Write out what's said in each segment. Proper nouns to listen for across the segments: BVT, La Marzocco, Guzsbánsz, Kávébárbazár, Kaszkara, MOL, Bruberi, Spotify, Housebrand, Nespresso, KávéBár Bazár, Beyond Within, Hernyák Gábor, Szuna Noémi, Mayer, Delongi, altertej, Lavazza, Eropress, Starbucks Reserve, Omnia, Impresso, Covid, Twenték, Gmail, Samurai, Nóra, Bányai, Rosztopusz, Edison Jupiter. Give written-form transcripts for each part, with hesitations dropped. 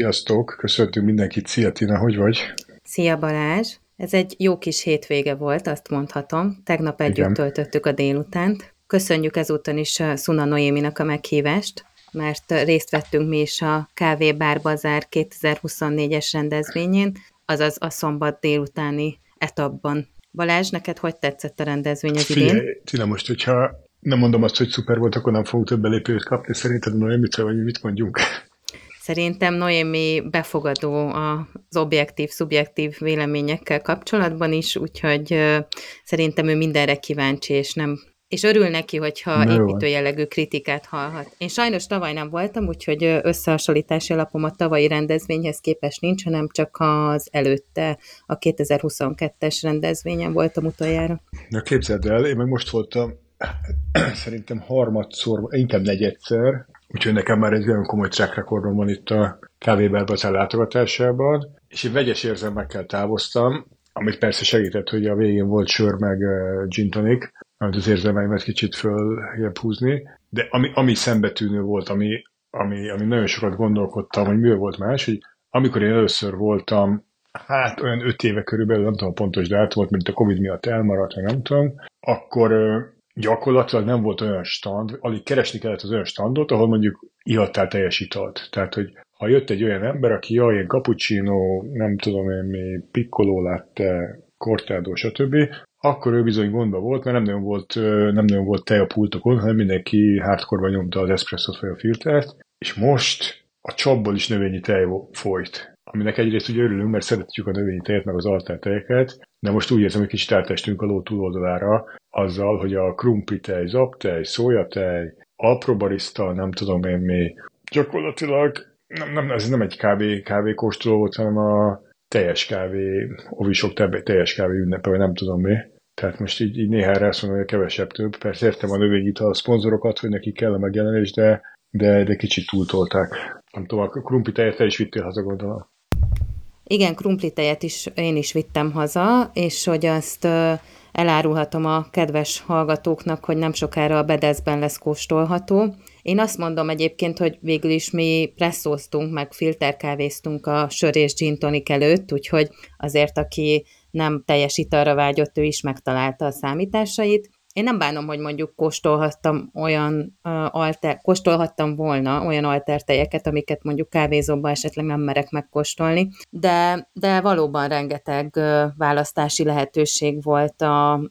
Sziasztok! Köszöntünk mindenkit! Szia, Tina, hogy vagy? Szia, Balázs! Ez egy jó kis hétvége volt, azt mondhatom. Tegnap együtt töltöttük a délutánt. Köszönjük ezúton is Szuna Noéminak a meghívást, mert részt vettünk mi is a Kávébárbazár 2024-es rendezvényén, azaz a szombat délutáni etapban. Balázs, neked hogy tetszett a rendezvény az idén? Figyelj, Tina, most, hogyha nem mondom azt, hogy szuper volt, akkor nem fogunk több belépőt kapni. Szerinted Noémitől, vagy mit mondjunk? Szerintem Noémi befogadó az objektív-szubjektív véleményekkel kapcsolatban is, úgyhogy szerintem ő mindenre kíváncsi, és örül neki, hogyha építő jellegű kritikát hallhat. Én sajnos tavaly nem voltam, úgyhogy összehasonlítási alapom a tavalyi rendezvényhez képest nincs, hanem csak az előtte, a 2022-es rendezvényen voltam utoljára. Na képzeld el, én meg most voltam szerintem harmadszor, inkább negyedszer, úgyhogy nekem már egy olyan komoly track-rekordom van itt a Kávébárbazár látogatásában, és én vegyes érzelmekkel távoztam, amit persze segített, hogy a végén volt sör meg gin tonic, amit az érzelmeimet kicsit följebb húzni, de ami szembetűnő volt, ami nagyon sokat gondolkodtam, hogy mi volt más, hogy amikor én először voltam, hát olyan 5 éve körülbelül, nem tudom a pontos dátumot, mint a Covid miatt elmaradt, nem tudom, akkor gyakorlatilag nem volt olyan stand, alig keresni kellett az olyan standot, ahol mondjuk ihattál teljes italt. Tehát, hogy ha jött egy olyan ember, aki ilyen cappuccino, nem tudom én mi, piccolo latte, cortado, stb., akkor ő bizony gondba volt, mert nem nagyon volt tej a pultokon, hanem mindenki hardcore-ban nyomta az espresszót vagy a filtert, és most a csapból is növényi tej folyt. Aminek egyrészt ugye örülünk, mert szeretjük a növényi tejet, meg az altertejeket, de most úgy érzem, hogy kicsit átestünk a ló túloldalára azzal, hogy a krumplitej, zaptej, szójatej, alprobarista, nem tudom én mi. Gyakorlatilag ez nem egy kávékóstoló volt, hanem a teljes kávé, ovisok teljes kávé ünnepe, vagy nem tudom mi. Tehát most így néhára azt mondom, hogy a kevesebb több. Persze értem a növényital szponzorokat, hogy neki kell a megjelenés, de kicsit túltolták. Nem tudom, a krumplitejet te is vittél haza, gondolom. Igen, krumplitejet is én is vittem haza, és hogy azt elárulhatom a kedves hallgatóknak, hogy nem sokára a Bedeszben lesz kóstolható. Én azt mondom egyébként, hogy végül is mi presszóztunk, meg filterkávéztunk a sör és gin tonic előtt, úgyhogy azért, aki nem teljes italra vágyott, ő is megtalálta a számításait. Én nem bánom, hogy mondjuk kóstolhattam volna olyan altertejeket, amiket mondjuk kávézóban esetleg nem merek megkóstolni, de valóban rengeteg választási lehetőség volt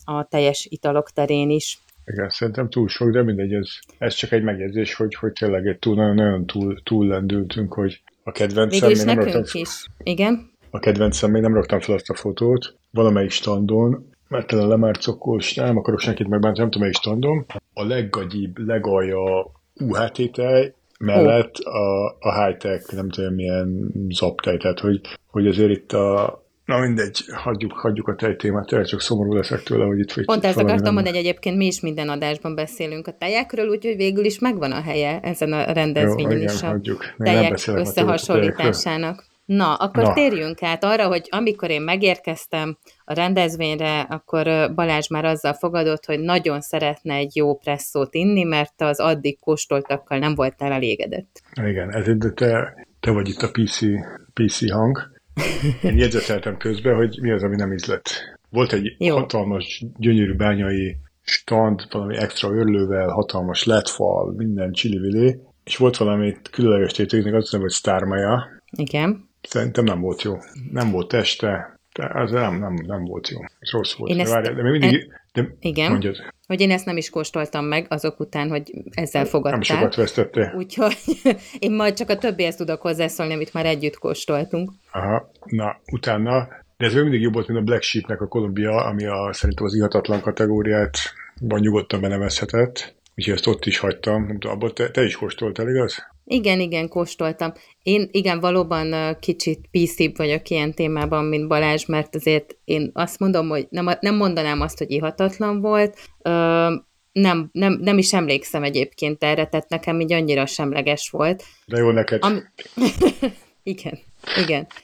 a teljes italok terén is. Igen, szerintem túl sok, de mindegy, ez csak egy megjegyzés, hogy tényleg egy nagyon túl lendültünk, hogy a kedvencem... Végülis nekünk is, igen. A kedvencem, még nem raktam fel azt a fotót, valamelyik standon, mert tele La Marzocco, nem akarok senkit megbántani, nem tudom, melyik standom. A leggagyibb, legalja UHT-tej mellett a high-tech, nem tudom, milyen zaptej, tehát hogy azért itt a... Na mindegy, hagyjuk a tejtémát, el csak szomorú leszek tőle, hogy itt... Pont ezt akartam mondani, hogy egyébként mi is minden adásban beszélünk a tejekről, úgyhogy végül is megvan a helye ezen a rendezvényen is a tejek összehasonlításának. Na, akkor térjünk át arra, hogy amikor én megérkeztem a rendezvényre, akkor Balázs már azzal fogadott, hogy nagyon szeretne egy jó presszót inni, mert az addig kóstoltakkal nem voltál elégedett. Igen, ezért te vagy itt a PC hang. Én jegyzeteltem közben, hogy mi az, ami nem ízlett. Volt egy hatalmas, gyönyörű bányai stand, valami extra örlővel, hatalmas ledfal, minden csili-vilé, és volt valami különleges tételnek, azt hiszem, hogy sztármaja. Igen. Szerintem nem volt jó. Nem volt teste, az nem volt jó. Ez rossz volt. Mondjad. Hogy én ezt nem is kóstoltam meg azok után, hogy ezzel fogadtál. Nem sokat vesztettél. Úgyhogy én majd csak a többihez tudok hozzászólni, amit már együtt kóstoltunk. Aha, na, utána. De ez még mindig jobb volt, mint a Black Sheepnek a Kolumbia, ami szerintem az ihatatlan kategóriát nyugodtan benevezhetett. Úgyhogy ezt ott is hagytam. Nem tudom, abban te is kóstoltál, igaz? Igen, kóstoltam. Én igen, valóban kicsit PC-bb vagyok ilyen témában, mint Balázs, mert azért én azt mondom, hogy nem mondanám azt, hogy ihatatlan volt, nem is emlékszem egyébként erre, tehát nekem így annyira semleges volt. De jó neked. Igen.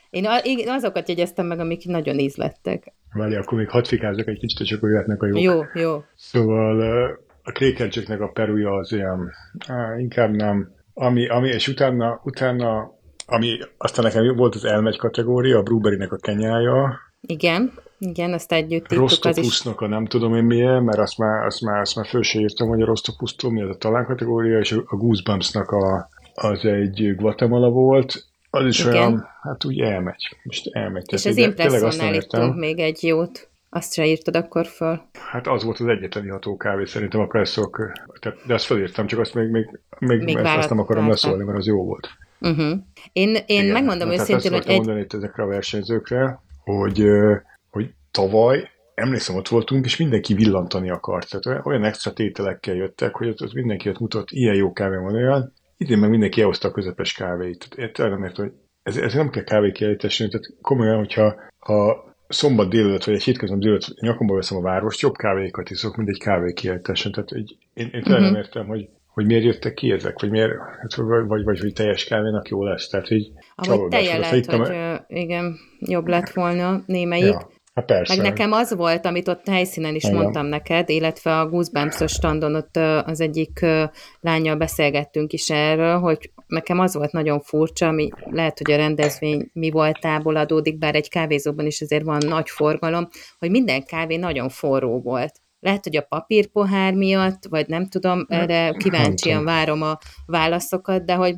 Én azokat jegyeztem meg, amik nagyon ízlettek. Várj, akkor még hadd fikázzak egy kicsit, csak jöhetnek a jók. Jó. Szóval a krékercseknek a perúja az ilyen, inkább nem. És utána Ami aztán nekem volt az elmegy kategória, a Bruberinek a kenyája. Igen, igen, azt együtt írtuk. Rosztopusznak a nem tudom én milyen, mert azt már föl se írtam, hogy a Rosztopusztól mi az a talán kategória, és a Guzsbánsznak az egy Guatemala volt, az is igen. Olyan, hát úgy elmegy. Most elmegy. És az Impressonnál írtunk még egy jót. Azt se írtad akkor föl? Hát az volt az egyetlen iható kávé, szerintem a presszok. De azt felírtam, csak azt még azt nem akarom leszólni, mert az jó volt. Uh-huh. Én megmondom hát őszintén, hogy... Ezt mondani itt ezekre a versenyzőkre, hogy tavaly, emlékszem, ott voltunk, és mindenki villantani akart. Tehát olyan extra tételekkel jöttek, hogy ott mindenki ott mutat, ilyen jó kávé van olyan. Idén meg mindenki elhozta a közepes kávét. Tehát én nem értem, hogy ez nem kell kávé kiállításni, tehát komolyan, hogyha szombat délelőtt, vagy egy hétköznap délelőtt nyakomba veszem a várost, jobb kávékat iszok, mint egy kávékiáltáson. Tehát én tényleg nem értem, hogy miért jöttek ki ezek, vagy miért, vagy hogy teljes kávénak jó lesz. Tehát így ahogy teje lett, hogy igen, jobb lett volna némelyik. Ja, hát persze. Meg nekem az volt, amit ott helyszínen is mondtam neked, illetve a Guzsbánszos standon ott az egyik lánnyal beszélgettünk is erről, hogy nekem az volt nagyon furcsa, ami lehet, hogy a rendezvény mi voltából adódik, bár egy kávézóban is azért van nagy forgalom, hogy minden kávé nagyon forró volt. Lehet, hogy a papírpohár miatt, vagy nem tudom, erre kíváncsian várom a válaszokat, de hogy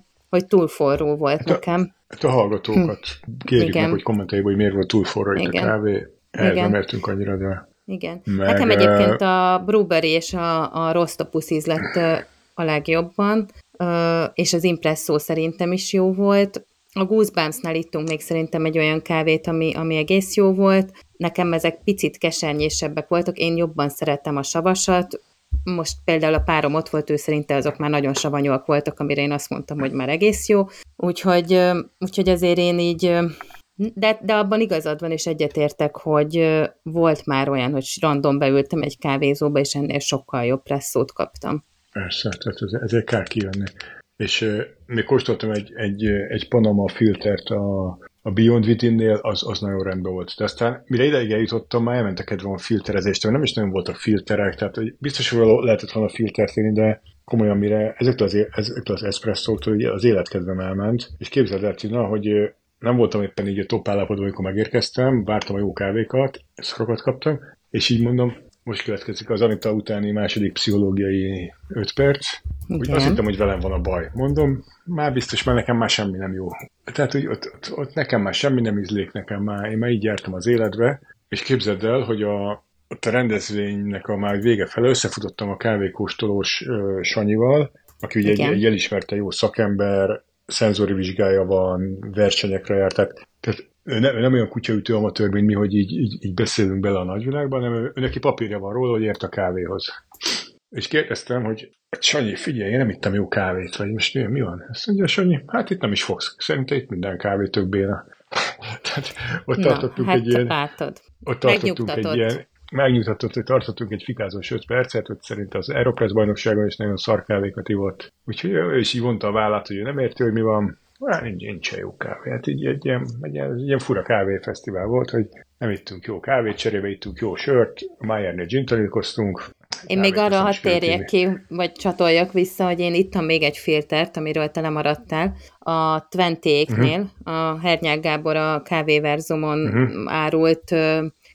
túl forró volt nekem. Hát a hallgatókat kérjük meg, hogy kommenteljük, hogy miért volt túl forró itt a kávé. Erre nem értünk annyira, de... Igen. Meg... Nekem egyébként a Bruberi és a Rosztopusz íz lett a legjobban. És az Impresso szerintem is jó volt. A Guzsbánsznál ittunk még szerintem egy olyan kávét, ami egész jó volt. Nekem ezek picit kesernyésebbek voltak, én jobban szeretem a savasat. Most például a párom ott volt, ő szerinte azok már nagyon savanyúak voltak, amire én azt mondtam, hogy már egész jó. Úgyhogy azért én így... De abban igazad van, és egyetértek, hogy volt már olyan, hogy random beültem egy kávézóba, és ennél sokkal jobb presszót kaptam. Persze, tehát ezért kár kijönni. És még kóstoltam egy Panama filtert a Beyond Within-nél, az nagyon rendben volt. De aztán mire ideig eljutottam, már elment a kedvem a filterezéstől, nem is nagyon voltak filterek, tehát hogy biztos, hogy lehetett volna filtert élni, de komolyan mire ezektől az eszpresszóktól az életkedvem elment, és képzeld el, Tina, hogy nem voltam éppen így a top állapotban, amikor megérkeztem, vártam a jó kávékat, szarokat kaptam, és így mondom, most következik az Anita utáni második pszichológiai 5 perc. Úgy azt hittem, hogy velem van a baj. Mondom, már biztos, mert nekem már semmi nem jó. Tehát, hogy ott nekem már semmi nem ízlik, én már így jártam az életbe, és képzeld el, hogy ott a rendezvénynek a már vége felé összefutottam a kávékóstolós Sanyival, aki ugye egy elismerte jó szakember, szenzori vizsgája van, versenyekre járt, tehát ő nem olyan kutyaütő amatőr, mint mi, hogy így beszélünk bele a nagyvilágban, hanem neki papírja van róla, hogy ért a kávéhoz. És kérdeztem, hogy Sanyi, figyelj, én nem ittem jó kávét, vagy most mi van? Azt mondja, Sanyi, hát itt nem is fogsz. Szerintem itt minden kávé tök béna. Tehát tartottunk egy fikázós 5 percet, ott szerint az Eropress bajnokságon is nagyon szarkávékat ivott. Úgyhogy ő is így vonta a vállát, hogy ő nem érti, hogy mi van. Hát nincsen jó kávé. Hát így egy ilyen fura kávéfesztivál volt, hogy nem ittünk jó kávét, cserébe ittünk jó sört, a Májernél gin tonikoztunk. Én még arra hadd térjek ki, vagy csatoljak vissza, hogy én ittam még egy filtert, amiről te lemaradtál, a Twentéknél, a Hernyák Gábor a kávéverzumon árult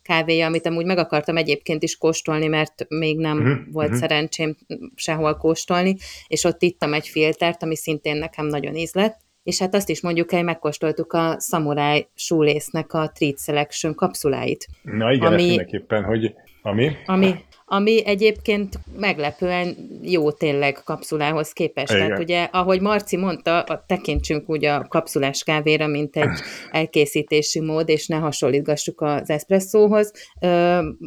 kávéja, amit amúgy meg akartam egyébként is kóstolni, mert még nem volt szerencsém sehol kóstolni, és ott ittam egy filtert, ami szintén nekem nagyon ízlett. És hát azt is mondjuk, hogy megkóstoltuk a Samurai súlésznek a Treat Selection kapszuláit. Na igen, ez mindenképpen, hogy ami egyébként meglepően jó tényleg kapszulához képest. Igen. Tehát ugye, ahogy Marci mondta, tekintsünk úgy a kapszulás kávéra, mint egy elkészítési mód, és ne hasonlítgassuk az eszpresszóhoz.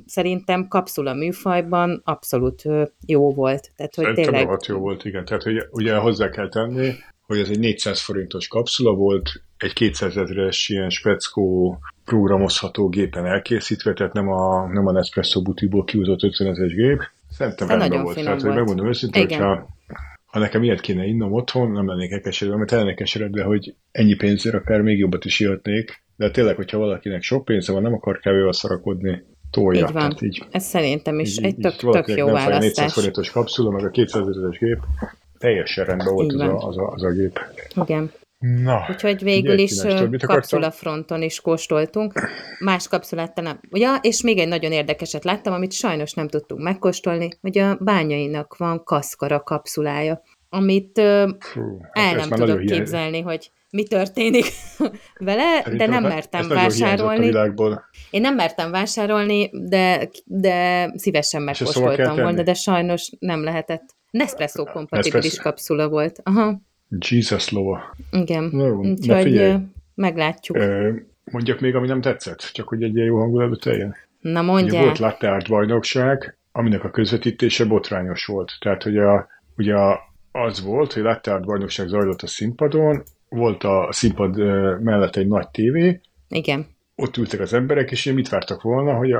Szerintem kapszula műfajban abszolút jó volt. Tehát, hogy szerintem tényleg... jó volt, igen. Tehát, hogy ugye hozzá kell tenni, hogy ez egy 400 forintos kapszula volt, egy 200 ezres ilyen speckó programozható gépen elkészítve, tehát nem a Nespresso butiból kiúzott 50 ezres gép. Szerintem rendben volt. Tehát, hogy megmondom őszintén, ha nekem ilyet kéne innom otthon, nem lennék elkeseredve, mert lennék elkeseredve, hogy ennyi pénzért akár még jobbat is ihatnék, de tényleg, hogyha valakinek sok pénze van, nem akar kávéval szarakodni, tolja. Így van. Így, ez szerintem is így, egy tök jó választás. Nem a 400 forintos kapszula, meg a 200 ezres gép. Teljesen rendben volt az a gép. Igen. Na, úgyhogy végül is kapszulafronton is kóstoltunk. Más kapszulát nem. Ugye? És még egy nagyon érdekeset láttam, amit sajnos nem tudtunk megkóstolni, hogy a Bányainak van kaszkara kapszulája, amit el nem tudok képzelni, hogy mi történik vele, szerintem de nem mertem vásárolni. Én nem mertem vásárolni, de szívesen megkóstoltam volna, de sajnos nem lehetett. Nespresso kompatibilis kapszula volt. Aha. Jesus lova. Igen. No, úgyhogy meglátjuk. Mondjak még, ami nem tetszett, csak hogy egy ilyen jó hangulatba teljen. Na mondjál. Ugye volt latte art bajnokság, aminek a közvetítése botrányos volt. Tehát, hogy ugye az volt, hogy latte art bajnokság zajlott a színpadon, volt a színpad mellett egy nagy tévé. Igen. Ott ültek az emberek, és mit vártak volna, hogy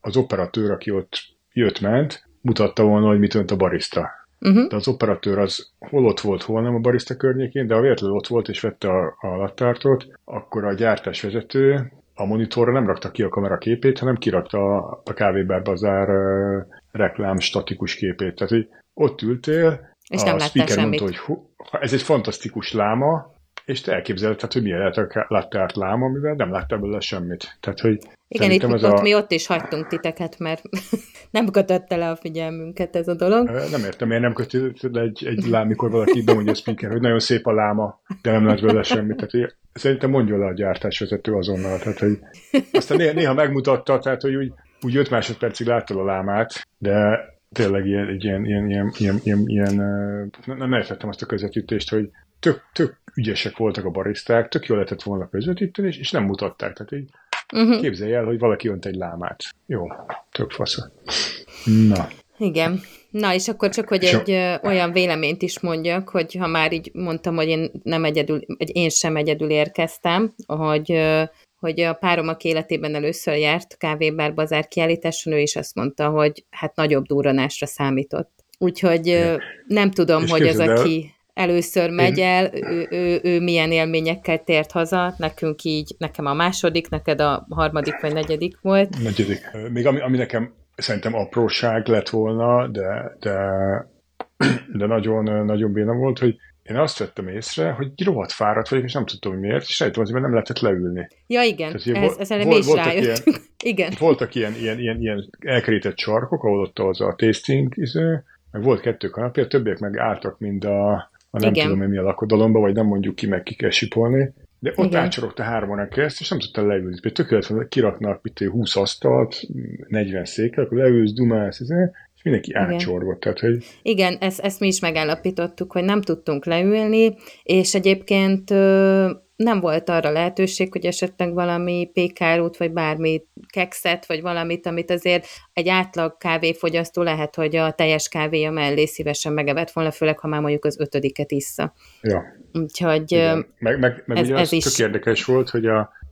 az operatőr, aki ott jött-ment, mutatta volna, hogy mit önt a barista. Uh-huh. De az operatőr az hol ott volt, hol nem a barista környékén, de ha véletlenül ott volt és vette a latte artot, akkor a gyártásvezető a monitorra nem rakta ki a kamera képét, hanem kirakta a Kávébárbazár reklám statikus képét. Tehát, hogy ott ültél, és a speaker mondta, hogy ez egy fantasztikus láma, és te elképzelted, hogy milyen lehet a latte art láma, amivel nem láttál belőle semmit. Tehát, hogy igen, itt mi ott is hagytunk titeket, mert nem kötötte le a figyelmünket ez a dolog. Nem értem, miért nem kötött le egy lám, mikor valaki bemondja a speaker, hogy nagyon szép a láma, de nem lát belőle semmit. Tehát, hogy szerintem mondjon le a gyártásvezető azonnal. Tehát, hogy aztán néha megmutatta, tehát, hogy úgy 5 másodpercig láttad a lámát, de tényleg ilyen nem értettem azt a közvetítést, hogy tök ügyesek voltak a bariszták, tök jól lehetett volna közvetíteni, és nem mutatták. Tehát így képzelj el, hogy valaki önt egy lámát. Jó, tök fasza. Na. Igen. Na, és akkor csak, hogy olyan véleményt is mondjak, hogy ha már így mondtam, hogy én sem egyedül érkeztem, hogy a párom, aki életében először járt Kávébárbazár kiállításon, ő is azt mondta, hogy hát nagyobb durranásra számított. Úgyhogy nem tudom, és hogy az, aki először megy el, ő milyen élményekkel tért haza, nekünk így, nekem a második, neked a harmadik vagy negyedik volt. Negyedik. Még ami nekem szerintem apróság lett volna, de nagyon, nagyon béna volt, hogy én azt vettem észre, hogy rohadt fáradt vagyok, és nem tudtam, hogy miért, és rejtem, azért nem lehetett leülni. Ja, igen, ezzel mi is rájöttünk. Igen. Voltak ilyen elkerített sarkok, ahol ott az a tasting, meg volt 2 kanapé, a többiek meg álltak mind a nem igen. tudom én mi a lakodalomba, vagy nem mondjuk ki, meg ki kell sipolni, de ott ácsorogta 3-an kereszt, és nem tudtál leülni. Tökéletlenül kiraknak itt 20 asztalt, 40 székkel, akkor leülsz, dumálsz, és mindenki ácsorgott. Tehát, hogy... Igen, ezt mi is megállapítottuk, hogy nem tudtunk leülni, és egyébként nem volt arra lehetőség, hogy esetleg valami pékárút, vagy bármi kekszet, vagy valamit, amit azért egy átlag kávéfogyasztó lehet, hogy a teljes kávéja mellé szívesen megevett volna, főleg, ha már mondjuk az 5-et issza. Ja. Úgyhogy meg ez, ugye ez is tök érdekes volt, hogy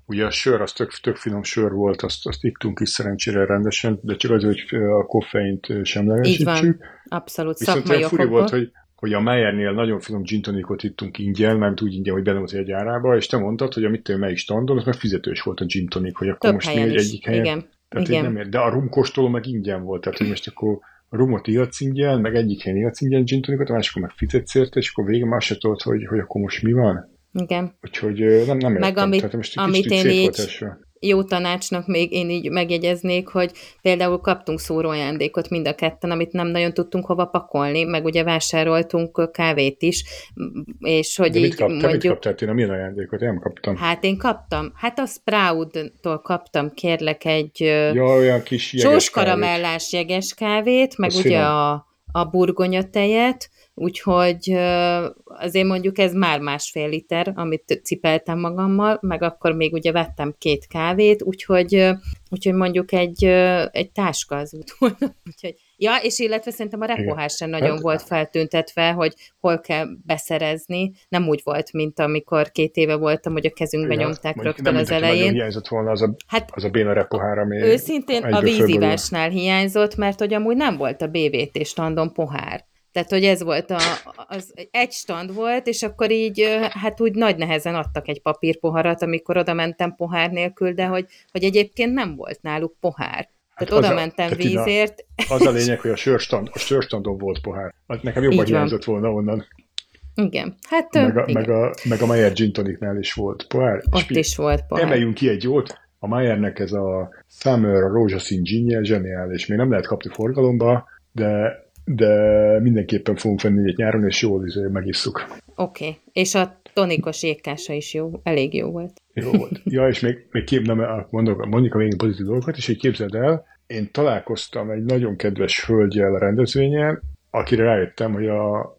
ugye a sör, az tök finom sör volt, azt ittunk is szerencsére rendesen, de csak az, hogy a koffeint semlegesítsük. Így van, abszolút szakmai okokból. Hogy a Meyernél nagyon finom gin tonicot ittunk ingyen, mert úgy ingyen, hogy benne volt egy árába, és te mondtad, hogy melyik standon, az már fizetős volt a gin tonic, hogy akkor több most még egyik helyen. Igen. Tehát igen. Nem ér, de a rumkóstoló meg ingyen volt, tehát hogy most akkor a rumot ihatsz ingyen, meg egyik helyen ihatsz ingyen gin tonicot, a másikon meg fizetsz érte, és akkor végén már se tudod, hogy akkor most mi van. Igen. Úgyhogy nem értem. Meg tehát most egy kicsit szétvoltásra. Jó tanácsnak még én így megjegyeznék, hogy például kaptunk szóróajándékot mind a ketten, amit nem nagyon tudtunk hova pakolni, meg ugye vásároltunk kávét is, és hogy így mondjuk... Te mit kaptál? Én milyen ajándékot? Én nem kaptam. Hát én kaptam. Hát a Sprout-tól kaptam, kérlek, egy olyan kis sóskaramellás jeges kávét, meg ugye a burgonyatejet, úgyhogy azért mondjuk ez már 1,5 liter, amit cipeltem magammal, meg akkor még ugye vettem 2 kávét, úgyhogy mondjuk egy táska az út volna. Ja, és illetve szerintem a repohás sem nagyon volt feltüntetve, hogy hol kell beszerezni. Nem úgy volt, mint amikor 2 éve voltam, hogy a kezünkbe nyomták rögtön az elején. Nagyon hiányzott volna az a béna repohára. Őszintén a vízivásnál hiányzott, mert hogy amúgy nem volt a BVT standon pohár. Tehát, hogy ez volt az egy stand volt, és akkor így, hát úgy nagy nehezen adtak egy papírpoharat, amikor oda mentem pohár nélkül, de hogy egyébként nem volt náluk pohár. Tehát oda mentem vízért. Az a lényeg, hogy a sörstandon volt pohár. Hát nekem jobban hiányzott volna onnan. Igen. Hát, meg a Mayer Gin Tonicnál is volt pohár. Ott is volt pohár. Emeljünk ki egy jót. A Mayernek ez a Summer rózsaszín ginje zseniális. Még nem lehet kapni forgalomba, de mindenképpen fogunk venni egy nyáron, és jól megisszuk. Oké. És a tonikos jégkása is jó, elég jó volt. Jó volt. Ja, és még mondjuk a végén pozitív dolgokat, és így képzeld el, én találkoztam egy nagyon kedves hölgyel a rendezvényen, akire rájöttem, hogy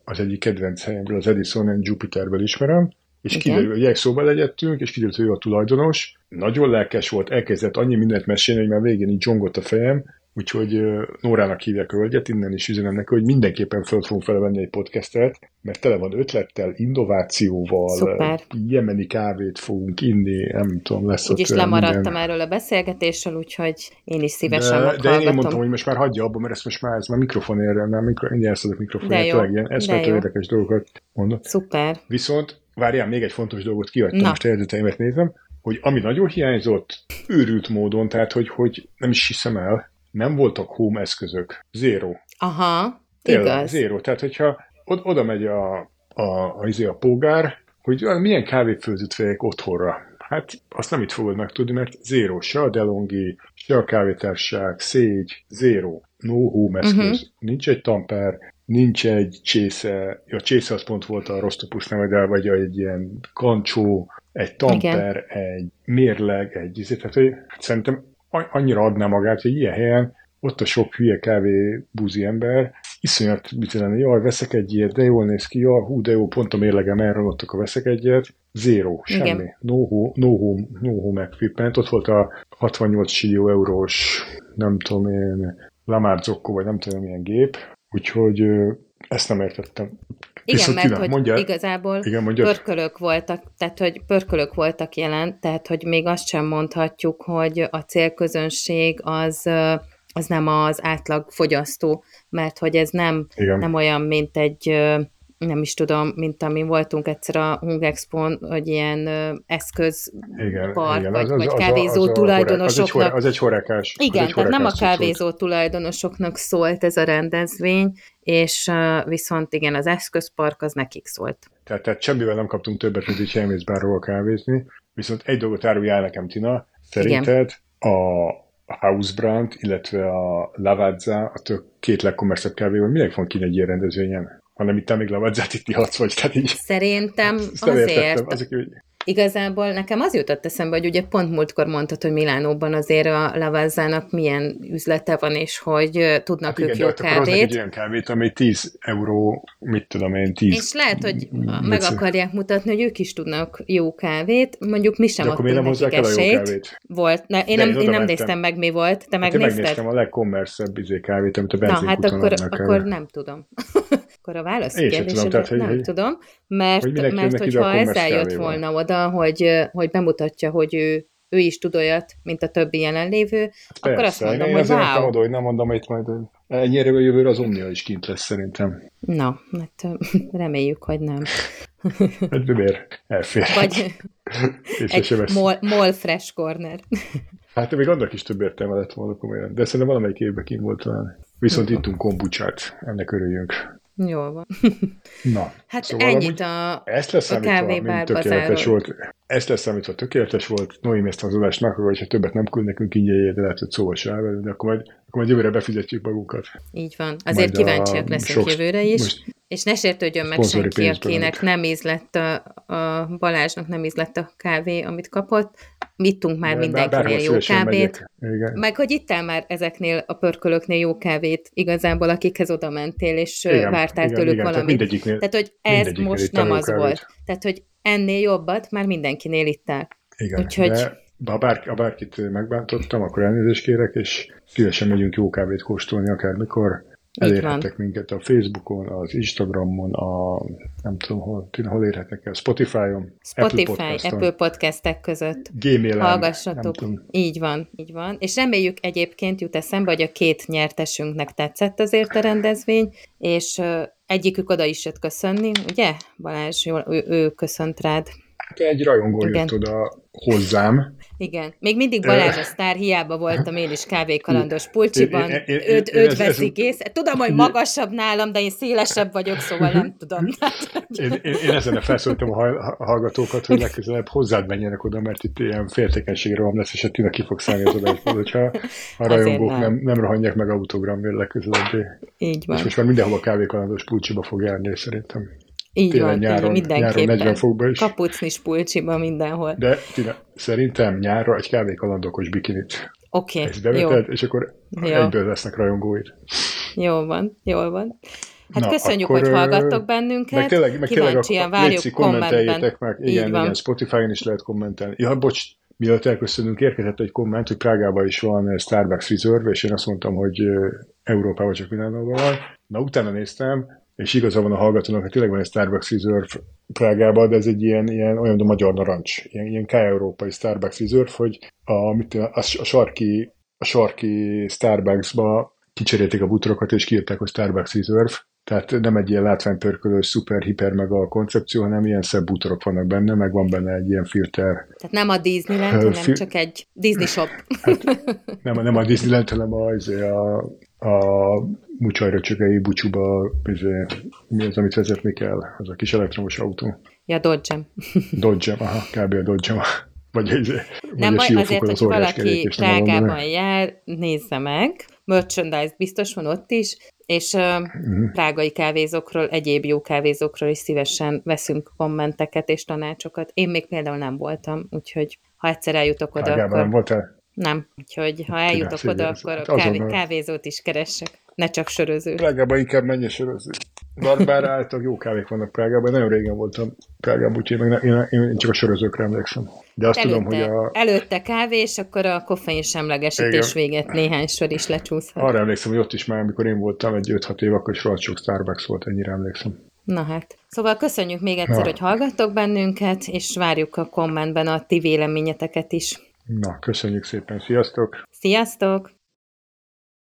az egyik kedvenc helyemről, az Edison Jupiterből ismerem, és kiderül, hogy szóban legyettünk, és kiderült, hogy ő a tulajdonos. Nagyon lelkes volt, elkezdett annyi mindent mesélni, hogy már végén így zsongott a fejem, úgyhogy Nórának hívják a hölgyet, innen is üzenem neki, hogy mindenképpen föl fogunk felvenni egy podcastet, mert tele van ötlettel, innovációval, szuper. Jemeni kávét fogunk inni, nem tudom, lesz ott. Úgyis lemaradtam erről a beszélgetésről, úgyhogy én is szívesen meghallgatom. De én mondtam, hogy most már hagyja abba, mert ezt most már, ez már mikrofonérrel, én jelszadok mikrofonért, ez már érdekes dolgokat mondom. Szuper. Viszont, várjál, még egy fontos dolgot kihagytam, most helyzeteimet nézem, hogy ami nagyon hiányzott, őrült módon, tehát hogy nem is hiszem el, nem voltak home eszközök. Zero. Aha, igaz. Zero. Tehát, hogyha oda megy a polgár, hogy milyen kávéfőzőt vegyek otthonra. Hát azt nem itt fogod megtudni, mert zero. Se a Delongi, se a kávétársaság, Szégy, zero. No home eszköz. Uh-huh. Nincs egy tamper, nincs egy csésze. A csésze az pont volt a Rosztopusznál, vagy egy ilyen kancsó, egy tamper, igen. Egy mérleg, tehát hogy szerintem annyira adná magát, hogy ilyen helyen ott a sok hülye kávé búzi ember, iszonyat mit lenni, jaj, veszek egy ilyet, de jól néz ki, jaj, hú, de jó, pont a mérlegem elromlott, akkor veszek egyet, zero, semmi, igen. No home equipment, ott volt a 68 millió eurós, nem tudom én, La Marzocco, vagy nem tudom milyen gép, úgyhogy ezt nem értettem. Igen, mert hogy igazából pörkölök voltak jelen, tehát hogy még azt sem mondhatjuk, hogy a célközönség az nem az átlag fogyasztó, mert hogy ez nem olyan, mint egy, nem is tudom, mint amin voltunk egyszer a Hung Expon, hogy ilyen eszközpart, vagy kávézó tulajdonosoknak. Az egy horekás. Igen, tehát nem a kávézó tulajdonosoknak szólt ez a rendezvény, és viszont igen, az eszközpark az nekik szólt. Tehát semmivel nem kaptunk többet, mint így elmész bárhol kávézni, viszont egy dolgot áruljál nekem, Tina, szerinted a Housebrand, illetve a Lavazza, a két legkommerszebb kávéval minek van kín egy ilyen rendezvényen? Hanem itt még Lavazzát itt ihatsz vagy, tehát így. Szerintem azért. Igazából nekem az jutott eszembe, hogy ugye pont múltkor mondtad, hogy Milánóban azért a Lavazzának milyen üzlete van, és hogy tudnak ők jó kávét. Hát igen, egy olyan kávét, ami 10 euró, mit tudom én, 10. És lehet, hogy meg akarják mutatni, hogy ők is tudnak jó kávét, mondjuk mi sem adtunk nekik esélyt. Én nem néztem meg, mi volt. Te megnézted? Megnéztem a legkommerszebb kávét, amit a benzinkuton adnak. Na, hát akkor nem tudom. Akkor a válasz kérdésre nem tudom, mert hogyha ezzel jött volna oda, hogy bemutatja, hogy ő is tud olyat, mint a többi jelenlévő, persze, akkor azt mondom, hogy wow. Én nem mondom, hogy itt majd ennyire a jövőre az Omnia is kint lesz szerintem. Na, hát reméljük, hogy nem. Hát miért? Elfér. Vagy egy mol fresh corner. Hát még annak is több értelme lett volna komolyan, de szerintem valamelyik évben kint volt talán. Viszont ittunk kombucsát, ennek örüljünk. Jól van. Na, hát szóval ennyit a kávébárbazáról. Ezt leszámítva tökéletes volt. Noémi ezt az adást meg, hogyha többet nem küld nekünk ingyen, de lehet, hogy szóval se elvenni, de akkor majd jövőre befizetjük magunkat. Így van. Azért majd kíváncsiak leszünk jövőre is. És ne sértődjön meg senki, akinek nem ízlett a Balázsnak nem ízlett a kávé, amit kapott. Mittunk már mindenkinél jó kávét. Meg hogy ittál már ezeknél a pörkölöknél jó kávét igazából, akikhez oda mentél, és vártál tőlük valamit. Tehát, hogy ez most nem az volt. Tehát, hogy ennél jobbat már mindenkinél ittál. Igen, úgyhogy... de ha bárkit megbántottam, akkor elnézést kérek, és szívesen megyünk jó kávét kóstolni akármikor. Elérhetek minket a Facebookon, az Instagramon, nem tudom hol érhetek el, Spotify-on, Apple Podcastek között. Gmail-en. Hallgassatok. Így van. És reméljük egyébként jut eszembe, hogy a két nyertesünknek tetszett azért a rendezvény, és egyikük oda is jött köszönni, ugye? Balázs, ő köszönt rád. Egy rajongó jött oda hozzám. Igen. Még mindig Balázs a sztár, hiába voltam én is kávékalandos pulcsiban. Öt veszik észre. Tudom, hogy magasabb nálam, de én szélesebb vagyok, szóval nem tudom. Én ezen a felszóltam a hallgatókat, hogy legközelebb hozzád menjenek oda, mert itt ilyen féltékenységre van lesz, és hát tényleg ki fog szállni az adásból, hogyha a rajongók nem rohanják meg autogramért legközelebb. Így van. És most már mindenhol a kávékalandos pulcsiba fog járni, szerintem. Így van, nyáron 40 fokba is. Kapucnis pulcsiba mindenhol. De tényleg, szerintem nyárra egy kávékalandokos bikinit. Oké, beveted, és akkor egyből lesznek rajongóid. Jól van, jól van. Hát na, köszönjük, akkor, hogy hallgattok bennünket. Kíváncsian várjuk kommenteljétek meg. Igen, Spotify-on is lehet kommentelni. Ja, bocs, mielőtt elköszönünk, érkezett egy komment, hogy Prágában is van Starbucks Reserve, és én azt mondtam, hogy Európában csak mindenhol van. Na, utána néztem, és igaza van a hallgatónak, hogy tényleg van egy Starbucks Reserve Prágában, de ez egy ilyen olyan, de magyar narancs, ilyen k-európai Starbucks Reserve, hogy a sarki Starbucksba kicserélték a butorokat, és kiírták, hogy Starbucks Reserve, tehát nem egy ilyen látványpörkölő, szuper, hiper, meg a koncepció, hanem ilyen szebb bútorok vannak benne, meg van benne egy ilyen filter. Tehát nem a Disneyland, hanem csak egy Disney shop. Hát, nem a Disneyland, hanem a mucsajröcsögei bucsúba, mi az, amit vezetni kell? Az a kis elektromos autó. Ja, Dodge-em, aha, kb. A Dodge-em. Vagy a siófokon az orráskerék, és nem valami. Nem, azért, hogy valaki Prágában jár, nézze meg. Merchandise biztos van ott is, és prágai kávézókról, egyéb jó kávézókról is szívesen veszünk kommenteket és tanácsokat. Én még például nem voltam, úgyhogy ha egyszer eljutok oda, Prágában akkor... nem voltál? Nem. Úgyhogy ha eljutok oda, akkor a kávézót is keressek. Ne csak söröző. Prágában inkább menj söröző. Bár álltak, jó kávék vannak Prágában. Nagyon régen voltam Prágában, úgyhogy én csak a sörözőkre emlékszem. De azt előtte, tudom, hogy előtte kávé, és akkor a koffein semlegesítés véget néhány sör is lecsúszhat. Arra emlékszem, hogy ott is már, amikor én voltam egy 5-6 év, akkor is rohadt sok Starbucks volt, ennyire emlékszem. Na hát. Szóval köszönjük még egyszer, hogy hallgattok bennünket, és várjuk a kommentben a ti véleményeteket is. Na, köszönjük szépen, sziasztok! Sziasztok!